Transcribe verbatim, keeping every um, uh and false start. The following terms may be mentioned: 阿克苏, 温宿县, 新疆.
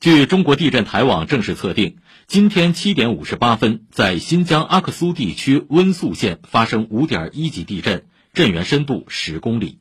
据中国地震台网正式测定，今天七点五十八分，在新疆阿克苏地区温宿县发生 五点一级地震，震源深度十公里。